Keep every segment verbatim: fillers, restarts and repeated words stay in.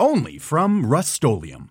Only from Rust-Oleum.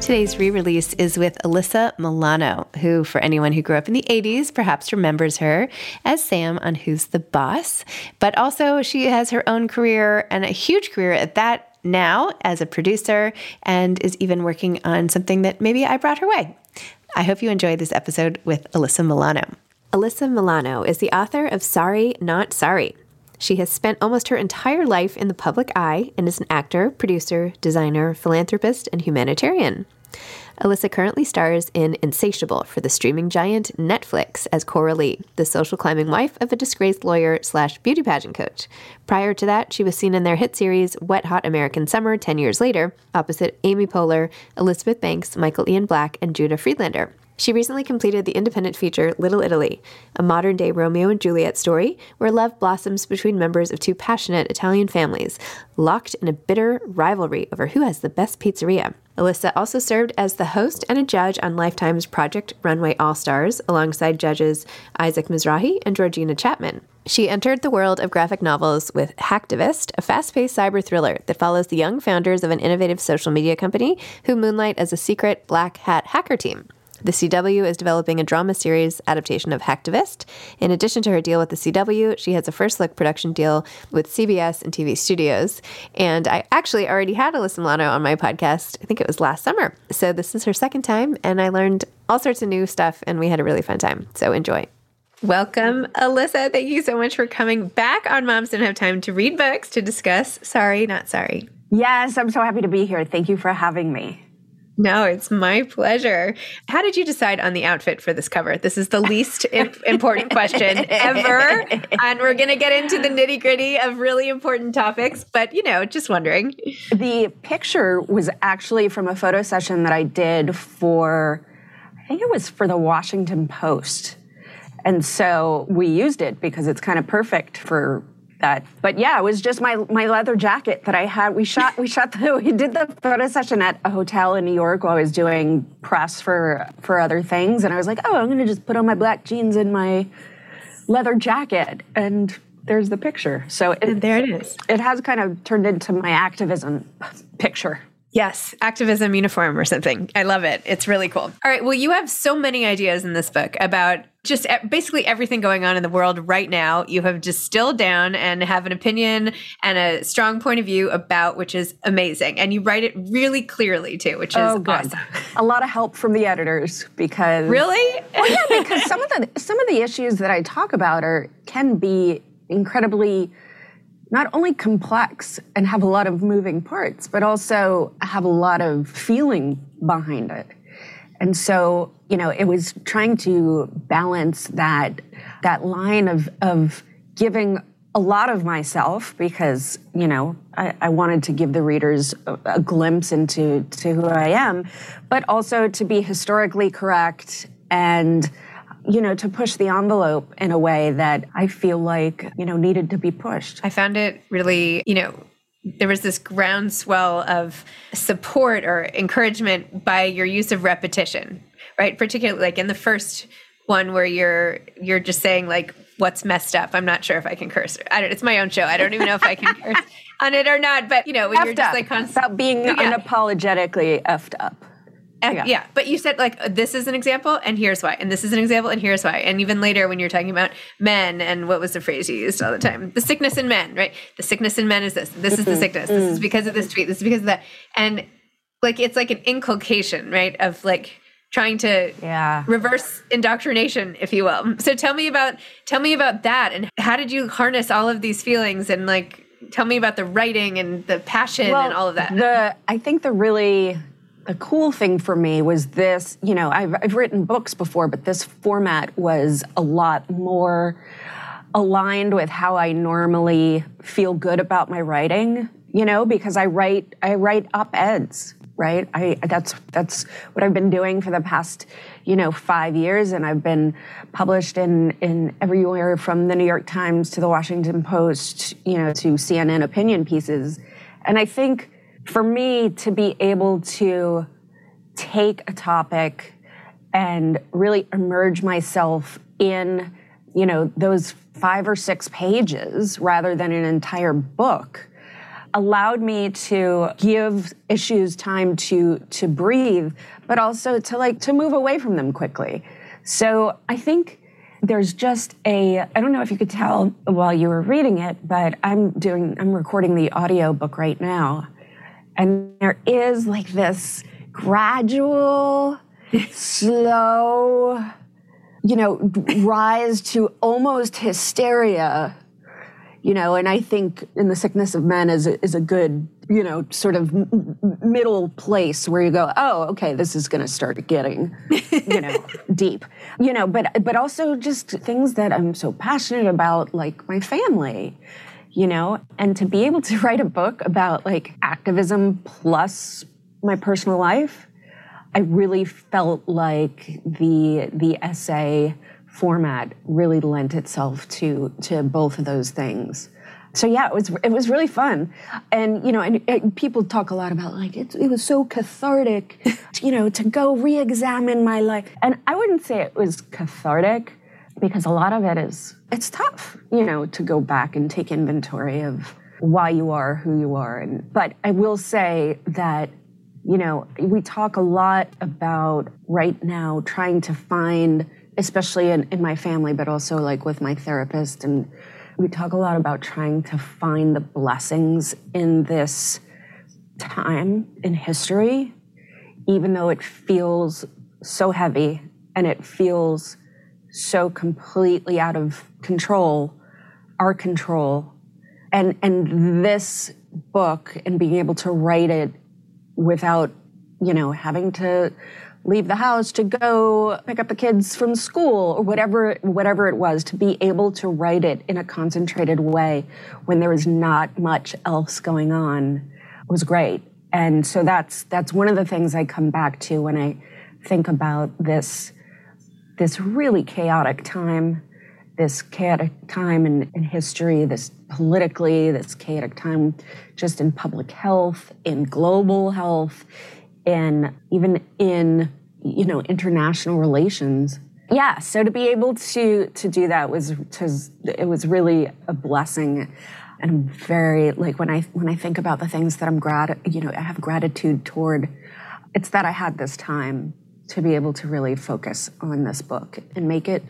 Today's re-release is with Alyssa Milano, who, for anyone who grew up in the eighties, perhaps remembers her as Sam on Who's the Boss, but also she has her own career and a huge career at that now as a producer and is even working on something that maybe I brought her way. I hope you enjoy this episode with Alyssa Milano. Alyssa Milano is the author of Sorry Not Sorry. She has spent almost her entire life in the public eye and is an actor, producer, designer, philanthropist, and humanitarian. Alyssa currently stars in Insatiable for the streaming giant Netflix as Coralie, the social climbing wife of a disgraced lawyer slash beauty pageant coach. Prior to that, she was seen in their hit series Wet Hot American Summer ten years later, opposite Amy Poehler, Elizabeth Banks, Michael Ian Black, and Judah Friedlander. She recently completed the independent feature Little Italy, a modern-day Romeo and Juliet story where love blossoms between members of two passionate Italian families, locked in a bitter rivalry over who has the best pizzeria. Alyssa also served as the host and a judge on Lifetime's Project Runway All-Stars alongside judges Isaac Mizrahi and Georgina Chapman. She entered the world of graphic novels with Hacktivist, a fast-paced cyber thriller that follows the young founders of an innovative social media company who moonlight as a secret black hat hacker team. The C W is developing a drama series adaptation of Hacktivist. In addition to her deal with the C W, she has a first-look production deal with C B S and T V studios. And I actually already had Alyssa Milano on my podcast, I think it was last summer. So this is her second time, and I learned all sorts of new stuff, and we had a really fun time. So enjoy. Welcome, Alyssa. Thank you so much for coming back on Moms Don't Have Time to Read Books to discuss Sorry, Not Sorry. Yes, I'm so happy to be here. Thank you for having me. No, it's my pleasure. How did you decide on the outfit for this cover? This is the least important question ever, and we're going to get into the nitty-gritty of really important topics, but, you know, just wondering. The picture was actually from a photo session that I did for, I think it was for the Washington Post, and so we used it because it's kind of perfect for that. But yeah, it was just my my leather jacket that I had. We shot we shot the, we did the photo session at a hotel in New York while I was doing press for for other things, and I was like, oh, I'm going to just put on my black jeans and my leather jacket, and there's the picture. So it, and there it is. It has kind of turned into my activism picture. Yes, activism uniform or something. I love it. It's really cool. All right. Well, you have so many ideas in this book about just basically everything going on in the world right now. You have distilled down and have an opinion and a strong point of view about, which is amazing. And you write it really clearly too, which is oh, awesome. A lot of help from the editors because really, well, yeah, because some of the some of the issues that I talk about are can be incredibly. Not only complex and have a lot of moving parts, but also have a lot of feeling behind it. And so, you know, it was trying to balance that that line of of giving a lot of myself because, you know, I, I wanted to give the readers a, a glimpse into to who I am, but also to be historically correct and, you know, to push the envelope in a way that I feel like, you know, needed to be pushed. I found it really, you know, there was this groundswell of support or encouragement by your use of repetition, right? Particularly like in the first one where you're you're just saying like, what's messed up? I'm not sure if I can curse. I don't, it's my own show. I don't even know if I can curse on it or not. But, you know, when you're just like constantly. About being yeah. unapologetically effed up. Yeah. yeah, but you said like, this is an example and here's why. And this is an example and here's why. And even later when you're talking about men and what was the phrase you used all the time? The sickness in men, right? The sickness in men is this. This mm-hmm. is the sickness. Mm-hmm. This is because of this tweet. This is because of that. And like, it's like an inculcation, right? Of like trying to yeah. reverse indoctrination, if you will. So tell me about, tell me about that. And how did you harness all of these feelings and like, tell me about the writing and the passion well, and all of that. The, I think the really... The cool thing for me was this, you know, I've, I've written books before, but this format was a lot more aligned with how I normally feel good about my writing, you know, because I write I write op-eds, right? I that's that's what I've been doing for the past, you know, five years, and I've been published in in everywhere from the New York Times to the Washington Post, you know, to C N N opinion pieces. And I think for me to be able to take a topic and really immerse myself in, you know, those five or six pages rather than an entire book allowed me to give issues time to to breathe, but also to like to move away from them quickly. So I think there's just a, I don't know if you could tell while you were reading it, but I'm doing, I'm recording the audiobook right now. And there is like this gradual, slow, you know, rise to almost hysteria, you know, and I think in the sickness of men is a, is a good you know, sort of m- middle place where you go, oh, okay, this is going to start getting, you know, deep, you know, but, but also just things that I'm so passionate about, like my family, you know, and to be able to write a book about like activism plus my personal life, I really felt like the, the essay format really lent itself to, to both of those things. So yeah, it was it was really fun, and you know, and, and people talk a lot about like it, it was so cathartic, you know, to go re-examine my life. And I wouldn't say it was cathartic, because a lot of it is it's tough, you know, to go back and take inventory of why you are who you are. And but I will say that, you know, we talk a lot about right now trying to find, especially in, in my family, but also like with my therapist and. We talk a lot about trying to find the blessings in this time in history, even though it feels so heavy and it feels so completely out of control, our control. And and this book and being able to write it without, you know, having to leave the house to go pick up the kids from school or whatever whatever it was, to be able to write it in a concentrated way when there was not much else going on was great. And so that's that's one of the things I come back to when I think about this this really chaotic time, this chaotic time in, in history, this politically, this chaotic time just in public health, in global health, in even in, you know, international relations. Yeah, so to be able to to do that was to, it was really a blessing. And I'm very, like when I when I think about the things that I'm grat you know I have gratitude toward, it's that I had this time to be able to really focus on this book and make it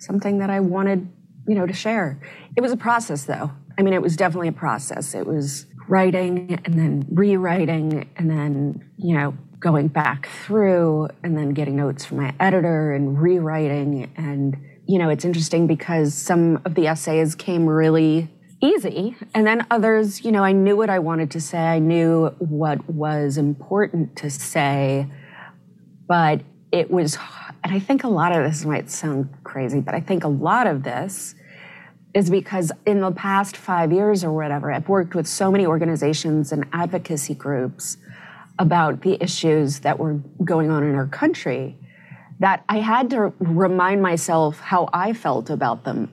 something that I wanted, you know, to share. It was a process though. I mean, it was definitely a process. It was writing and then rewriting and then, you know, going back through and then getting notes from my editor and rewriting. And, you know, it's interesting because some of the essays came really easy. And then others, you know, I knew what I wanted to say. I knew what was important to say, but it was, and I think a lot of this might sound crazy, but I think a lot of this is because in the past five years or whatever, I've worked with so many organizations and advocacy groups about the issues that were going on in our country that I had to remind myself how I felt about them.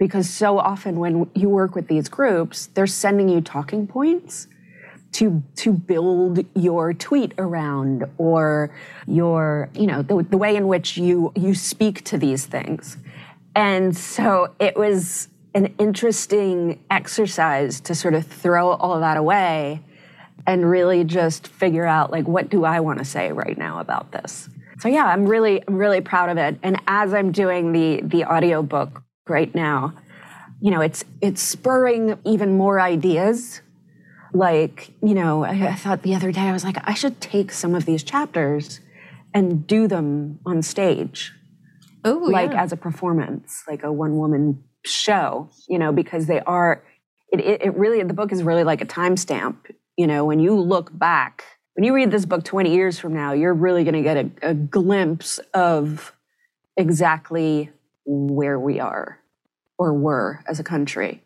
Because so often when you work with these groups, they're sending you talking points to to build your tweet around or your, you know, the, the way in which you you speak to these things. And so it was an interesting exercise to sort of throw all that away and really just figure out like, what do I want to say right now about this? So yeah, I'm really, I'm really proud of it. And as I'm doing the the audiobook right now, you know, it's it's spurring even more ideas. Like, you know, I, I thought the other day, I was like, I should take some of these chapters and do them on stage. Ooh, like yeah. As a performance, like a one-woman show, you know, because they are, it, it, it really, the book is really like a timestamp. You know, when you look back, when you read this book twenty years from now, you're really going to get a, a glimpse of exactly where we are or were as a country.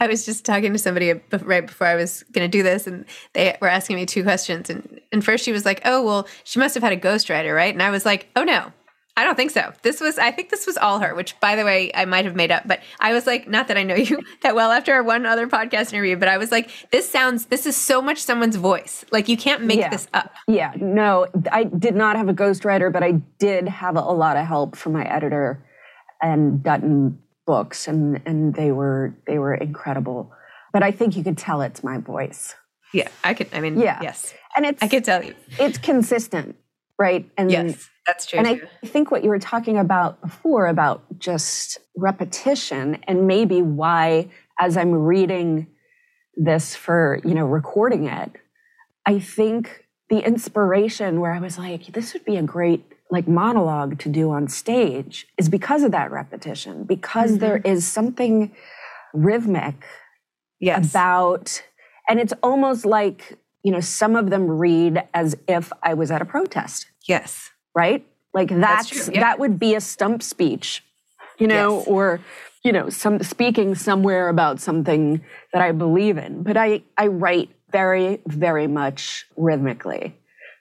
I was just talking to somebody right before I was going to do this, and they were asking me two questions. And, and first she was like, oh, well, she must have had a ghostwriter, right? And I was like, oh, no. I don't think so. This was, I think this was all her, which by the way, I might have made up, but I was like, not that I know you that well after our one other podcast interview, but I was like, this sounds, this is so much someone's voice. Like you can't make yeah. this up. Yeah, no, I did not have a ghostwriter, but I did have a lot of help from my editor and Dutton Books, and, and they were, they were incredible. But I think you could tell it's my voice. Yeah, I could, I mean, yeah. yes. And it's, I could tell you. It's consistent, right? And yes. That's true. And I th- think what you were talking about before about just repetition and maybe why, as I'm reading this for, you know, recording it, I think the inspiration where I was like, this would be a great like monologue to do on stage is because of that repetition, because mm-hmm. there is something rhythmic yes. about, And it's almost like, you know, some of them read as if I was at a protest. Yes. Right? Like that's, that's yeah. that would be a stump speech, you know, yes. or, you know, some speaking somewhere about something that I believe in. But I, I write very, very much rhythmically.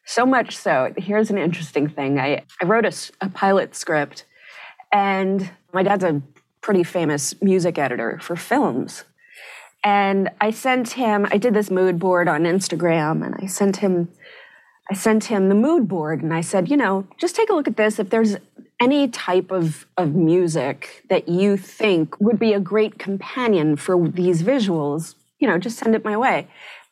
So much so, here's an interesting thing. I, I wrote a, a pilot script, and my dad's a pretty famous music editor for films. And I sent him, I did this mood board on Instagram, and I sent him, I sent him the mood board, and I said, you know, just take a look at this. If there's any type of, of music that you think would be a great companion for these visuals, you know, just send it my way.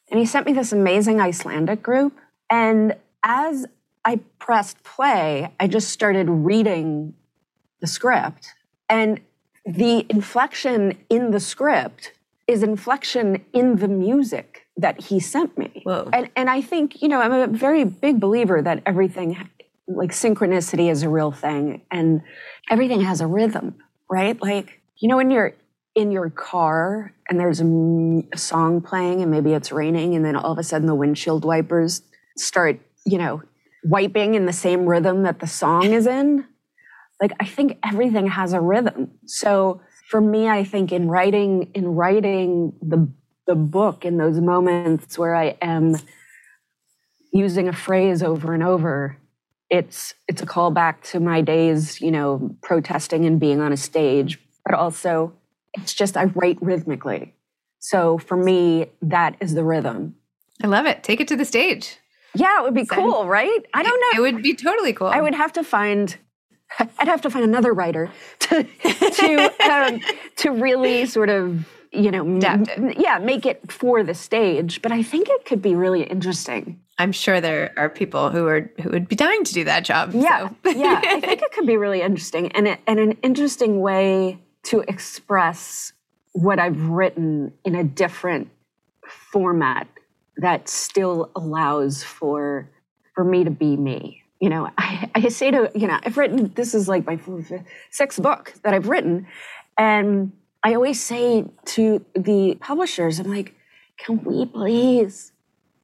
And he sent me this amazing Icelandic group. And as I pressed play, I just started reading the script. And the inflection in the script is inflection in the music that he sent me. Whoa. And and I think, you know, I'm a very big believer that everything, like synchronicity is a real thing and everything has a rhythm, right? Like, you know, when you're in your car and there's a, m- a song playing and maybe it's raining and then all of a sudden the windshield wipers start, you know, wiping in the same rhythm that the song is in. Like, I think everything has a rhythm. So for me, I think in writing, in writing the the book, in those moments where I am using a phrase over and over, it's it's a callback to my days, you know, protesting and being on a stage. But also, it's just I write rhythmically. So for me, that is the rhythm. I love it. Take it to the stage. Yeah, it would be cool, right? I don't know. It would be totally cool. I would have to find. I'd have to find another writer to to um, to really sort of, you know, adapt it. Yeah, make it for the stage. But I think it could be really interesting. I'm sure there are people who are who would be dying to do that job. Yeah, so. yeah. I think it could be really interesting, and it, and an interesting way to express what I've written in a different format that still allows for for me to be me. You know, I, I say to, you know, I've written, this is like my sixth book that I've written. And I always say to the publishers, I'm like, can we please,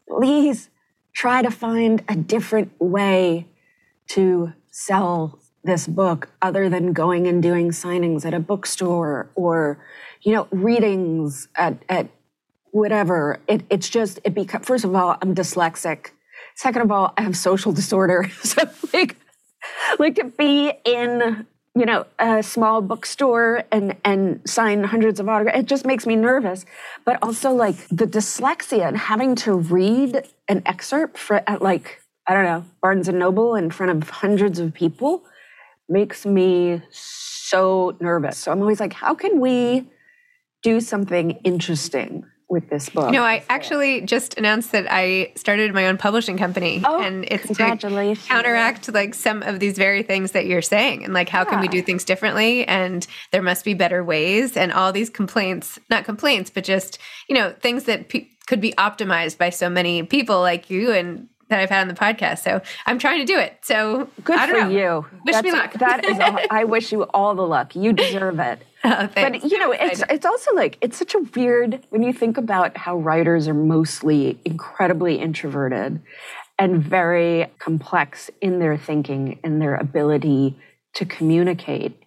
please try to find a different way to sell this book other than going and doing signings at a bookstore or, you know, readings at, at whatever. It, it's just, it becomes, first of all, I'm dyslexic. Second of all, I have social disorder. So like, like to be in, you know, a small bookstore and, and sign hundreds of autographs, it just makes me nervous. But also like the dyslexia and having to read an excerpt for, at like, I don't know, Barnes and Noble in front of hundreds of people makes me so nervous. So I'm always like, how can we do something interesting with this book? You know, I actually just announced that I started my own publishing company. Oh, and it's to counteract like some of these very things that you're saying and like, how yeah. can we do things differently? And there must be better ways and all these complaints, not complaints, but just, you know, things that pe- could be optimized by so many people like you and that I've had on the podcast. So I'm trying to do it. So good I don't for know. you. Wish That's me luck. That is all, I wish you all the luck. You deserve it. Oh, thanks. But you know, it's it's also like, it's such a weird, when you think about how writers are mostly incredibly introverted and very complex in their thinking and their ability to communicate.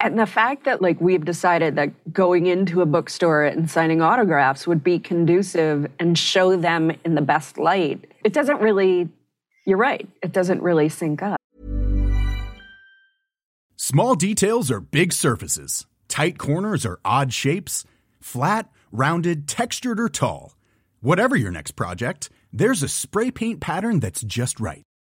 And the fact that like we've decided that going into a bookstore and signing autographs would be conducive and show them in the best light, it doesn't really, you're right, it doesn't really sync up. Small details or big surfaces, tight corners or odd shapes, flat, rounded, textured, or tall. Whatever your next project, there's a spray paint pattern that's just right.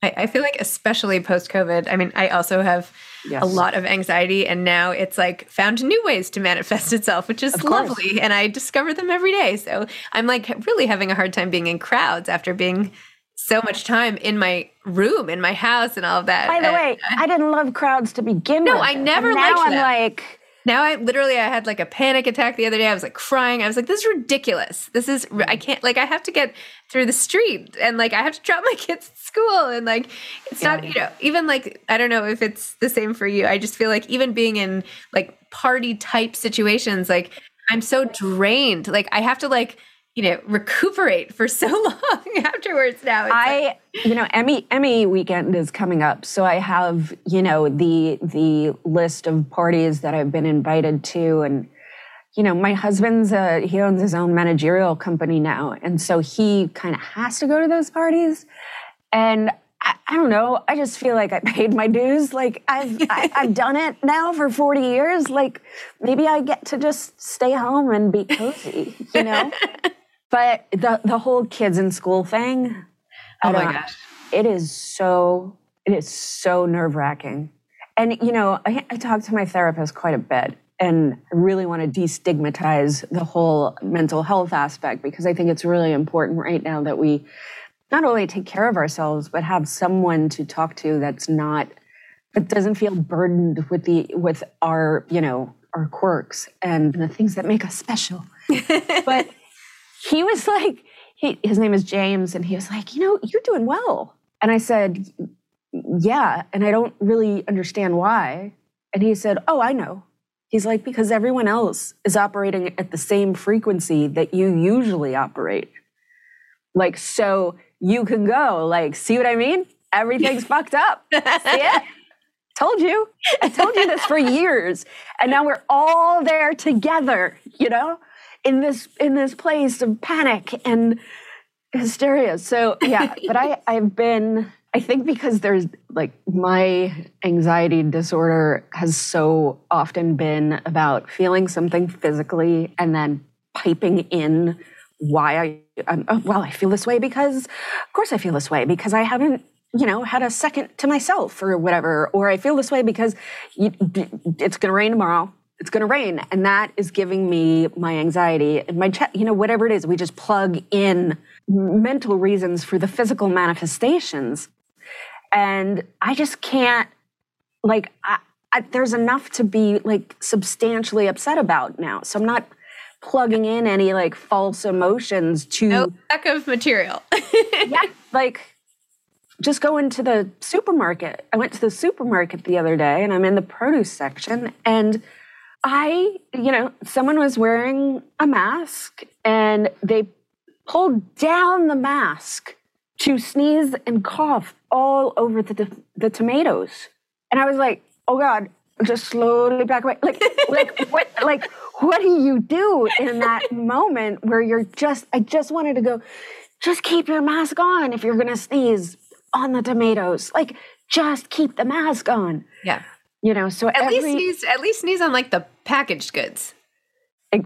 I, I feel like especially post-COVID, I mean, I also have yes. a lot of anxiety, and now it's like found new ways to manifest itself, which is lovely. And I discover them every day. So I'm like really having a hard time being in crowds after being so much time in my room, in my house and all of that. By the and, way, I didn't love crowds to begin no, with. No, I never liked now I'm them. Like, now I literally, I had like a panic attack the other day. I was like crying. I was like, this is ridiculous. This is, I can't, like I have to get through the street and like I have to drop my kids at school. And like, it's yeah. not, you know, even like, I don't know if it's the same for you. I just feel like even being in like party type situations, like I'm so drained. Like I have to like, you know, recuperate for so long afterwards now. It's I, like- you know, Emmy Emmy weekend is coming up. So I have, you know, the the list of parties that I've been invited to. And, you know, my husband's, uh, he owns his own managerial company now. And so he kind of has to go to those parties. And I, I don't know, I just feel like I paid my dues. Like I've, I, I've done it now for forty years. Like maybe I get to just stay home and be cozy, you know? But the, the whole kids in school thing, oh my gosh, it is so, it is so nerve wracking. And, you know, I, I talk to my therapist quite a bit, and I really want to destigmatize the whole mental health aspect, because I think it's really important right now that we not only take care of ourselves, but have someone to talk to that's not, that doesn't feel burdened with the, with our, you know, our quirks and the things that make us special. But he was like, he, his name is James, and he was like, you know, you're doing well. And I said, yeah, and I don't really understand why. And he said, oh, I know. He's like, because everyone else is operating at the same frequency that you usually operate. Like, so you can go, like, see what I mean? Everything's fucked up. See it? Told you. I told you this for years. And now we're all there together, you know? in this in this place of panic and hysteria. So yeah, but I, I've been, I think because there's like my anxiety disorder has so often been about feeling something physically and then piping in why I, I'm, oh, well, I feel this way because, of course I feel this way because I haven't, you know, had a second to myself or whatever, or I feel this way because you, it's going to rain tomorrow. It's going to rain. And that is giving me my anxiety and my, you know, whatever it is, we just plug in mental reasons for the physical manifestations. And I just can't, like, I, I, there's enough to be like substantially upset about now. So I'm not plugging in any like false emotions to. No lack of material. Yeah. Like just go into the supermarket. I went to the supermarket the other day and I'm in the produce section, and I, you know, someone was wearing a mask and they pulled down the mask to sneeze and cough all over the the tomatoes. And I was like, oh God, just slowly back away. Like, like what, like, what do you do in that moment where you're just, I just wanted to go, just keep your mask on if you're going to sneeze on the tomatoes. Like, just keep the mask on. Yeah. You know, so at every, least sneeze, at least sneeze on like the packaged goods,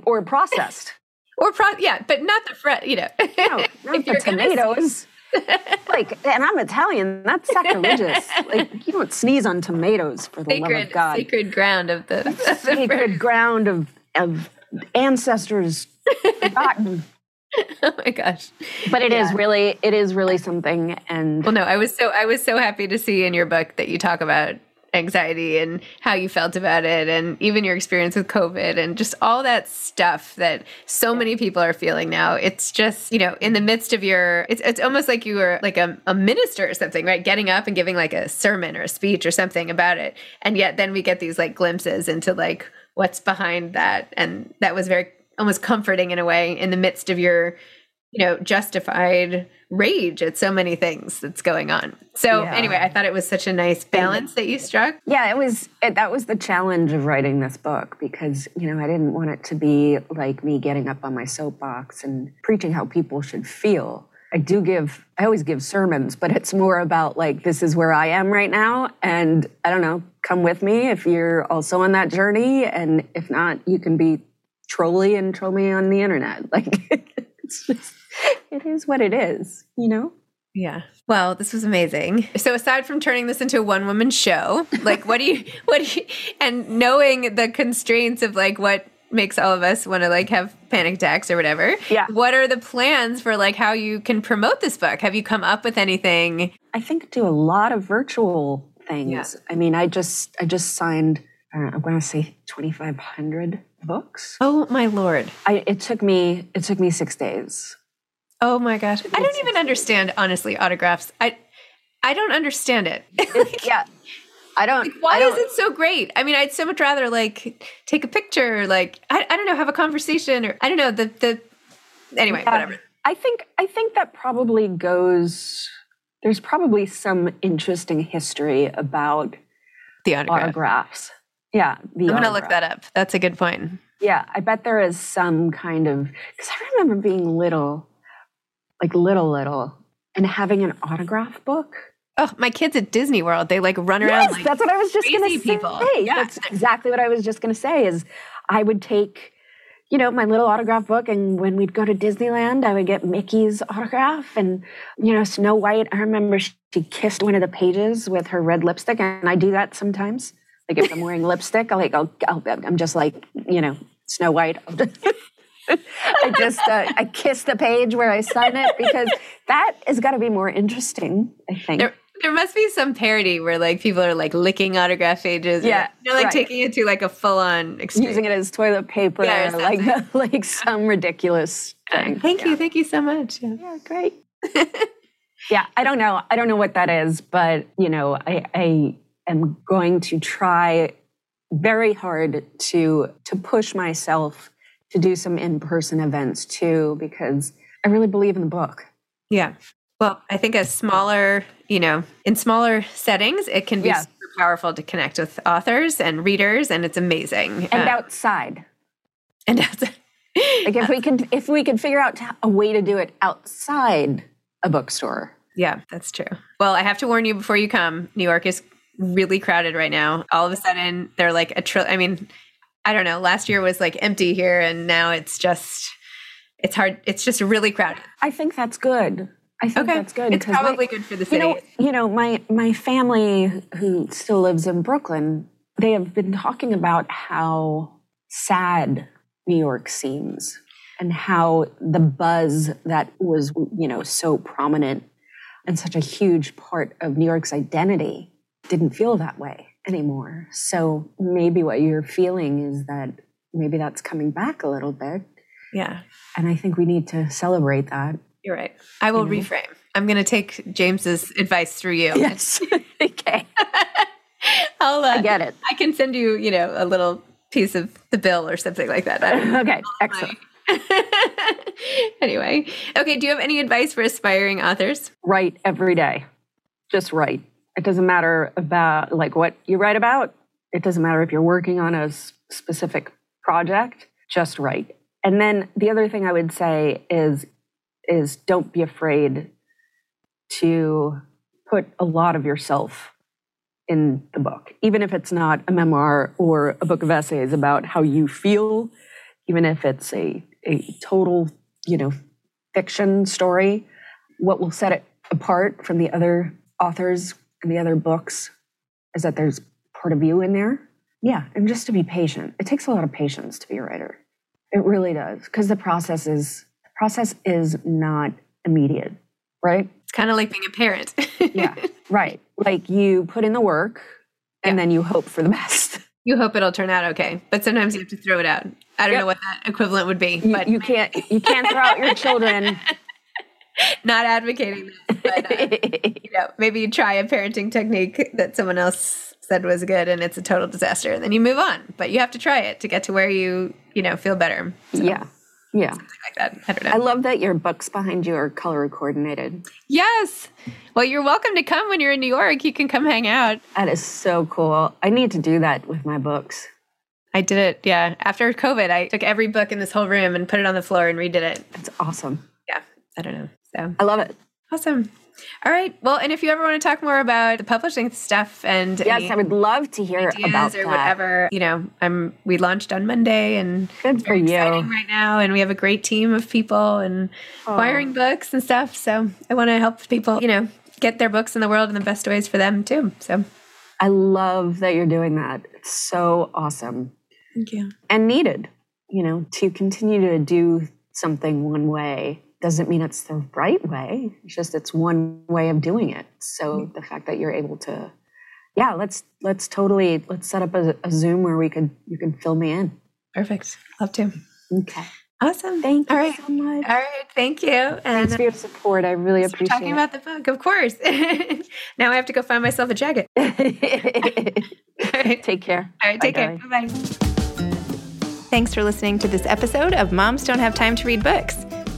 or processed, or pro yeah, but not the fresh. You know, no, not the tomatoes. Like, and I'm Italian. That's sacrilegious. Like, you don't sneeze on tomatoes for the sacred, love of God. Sacred ground of the, of the sacred ground of of ancestors forgotten. Oh my gosh. But it yeah. is really, it is really something. And well, no, I was so I was so happy to see in your book that you talk about anxiety and how you felt about it and even your experience with COVID and just all that stuff that so many people are feeling now. It's just, you know, in the midst of your, it's it's almost like you were like a, a minister or something, right? Getting up and giving like a sermon or a speech or something about it. And yet then we get these like glimpses into like what's behind that. And that was very almost comforting in a way in the midst of your, you know, justified rage at so many things that's going on. So yeah. Anyway, I thought it was such a nice balance that you struck. Yeah, it was, it, that was the challenge of writing this book because, you know, I didn't want it to be like me getting up on my soapbox and preaching how people should feel. I do give, I always give sermons, but it's more about like, this is where I am right now. And I don't know, come with me if you're also on that journey. And if not, you can be trolly and troll me on the internet. Like, it's just, it is what it is, you know? Yeah. Well, this was amazing. So aside from turning this into a one-woman show, like what do you, what do you, and knowing the constraints of like what makes all of us want to like have panic attacks or whatever. Yeah. What are the plans for like how you can promote this book? Have you come up with anything? I think do a lot of virtual things. Yeah. I mean, I just, I just signed, I don't know, I'm going to say twenty-five hundred books. Oh my Lord. I, it took me, it took me six days. Oh my gosh. I don't even understand, honestly, autographs. I I don't understand it. Like, yeah. I don't. Like, why I don't, is it so great? I mean, I'd so much rather like take a picture, or, like, I, I don't know, have a conversation or I don't know, the, the anyway, yeah, whatever. I think, I think that probably goes, there's probably some interesting history about the autograph. autographs. Yeah. The I'm going to look that up. That's a good point. Yeah. I bet there is some kind of, because I remember being little. Like little, little, and having an autograph book. Oh, my kids at Disney World, they like run around yes, like that's what I was just gonna say. People. Yeah. That's exactly what I was just gonna say is I would take, you know, my little autograph book and when we'd go to Disneyland, I would get Mickey's autograph and, you know, Snow White. I remember she kissed one of the pages with her red lipstick and I do that sometimes. Like if I'm wearing lipstick, I'll like, I'll, I'll, I'm just like, you know, Snow White. I just, uh, I kiss the page where I sign it because that has got to be more interesting, I think. There, there must be some parody where like people are like licking autograph pages. Yeah. They're like right. taking it to like a full-on experience. Using it as toilet paper yeah, or, or like, the, like some ridiculous thing. Thank yeah. you. Thank you so much. Yeah, yeah great. yeah, I don't know. I don't know what that is, but you know, I, I am going to try very hard to to push myself to do some in-person events too, because I really believe in the book. Yeah. Well, I think as smaller, you know, in smaller settings, it can be yeah. super powerful to connect with authors and readers, and it's amazing. And um, outside. And outside. Like if we can, if we could figure out a way to do it outside a bookstore. Yeah, that's true. Well, I have to warn you before you come, New York is really crowded right now. All of a sudden, they're like a trillion, I mean, I don't know, last year was like empty here and now it's just, it's hard. It's just really crowded. I think that's good. I think okay. that's good. It's probably my, good for the city. You know, you know, my, my family who still lives in Brooklyn, they have been talking about how sad New York seems and how the buzz that was, you know, so prominent and such a huge part of New York's identity didn't feel that way anymore. So maybe what you're feeling is that maybe that's coming back a little bit. Yeah. And I think we need to celebrate that. You're right. I will you know? reframe. I'm going to take James's advice through you. Yes. Okay. I'll, uh, I get it. I can send you, you know, a little piece of the bill or something like that. I don't know. Okay. Excellent. Anyway. Okay. Do you have any advice for aspiring authors? Write every day. Just write. It doesn't matter about like what you write about. It doesn't matter if you're working on a s- specific project, just write. And then the other thing I would say is, is don't be afraid to put a lot of yourself in the book, even if it's not a memoir or a book of essays about how you feel, even if it's a, a total, you know, fiction story. What will set it apart from the other authors and the other books is that there's part of you in there. Yeah, and just to be patient. It takes a lot of patience to be a writer. It really does, because the process is the process is not immediate, right? It's kind of like being a parent. Yeah, right. Like you put in the work and yeah. then you hope for the best. You hope it'll turn out okay, but sometimes you have to throw it out. I don't yep. know what that equivalent would be. But you, you can't you can't throw out your children. Not advocating that, but uh, you know, maybe you try a parenting technique that someone else said was good, and it's a total disaster, and then you move on. But you have to try it to get to where you you know feel better. So. Yeah. Yeah. Something like that. I don't know. I love that your books behind you are color coordinated. Yes. Well, you're welcome to come when you're in New York. You can come hang out. That is so cool. I need to do that with my books. I did it. Yeah. After COVID, I took every book in this whole room and put it on the floor and redid it. That's awesome. Yeah. I don't know. So I love it. Awesome. All right. Well, and if you ever want to talk more about the publishing stuff and yes, I would love to hear about or that. Whatever, you know, I'm we launched on Monday and good it's for very you exciting right now, and we have a great team of people and aww. Acquiring books and stuff. So I want to help people, you know, get their books in the world in the best ways for them too. So I love that you're doing that. It's so awesome. Thank you. And needed, you know, to continue to do something one way. Doesn't mean it's the right way. It's just it's one way of doing it. So the fact that you're able to, yeah, let's let's totally let's set up a, a Zoom where we could you can fill me in. Perfect. Love to. Okay. Awesome. Thank you all right. so much. All right. Thank you. And thanks for your support. I really thanks appreciate it. Talking about the book, of course. Now I have to go find myself a jacket. All right. Take care. All right. Take bye, care. Bye bye. Thanks for listening to this episode of Moms Don't Have Time to Read Books.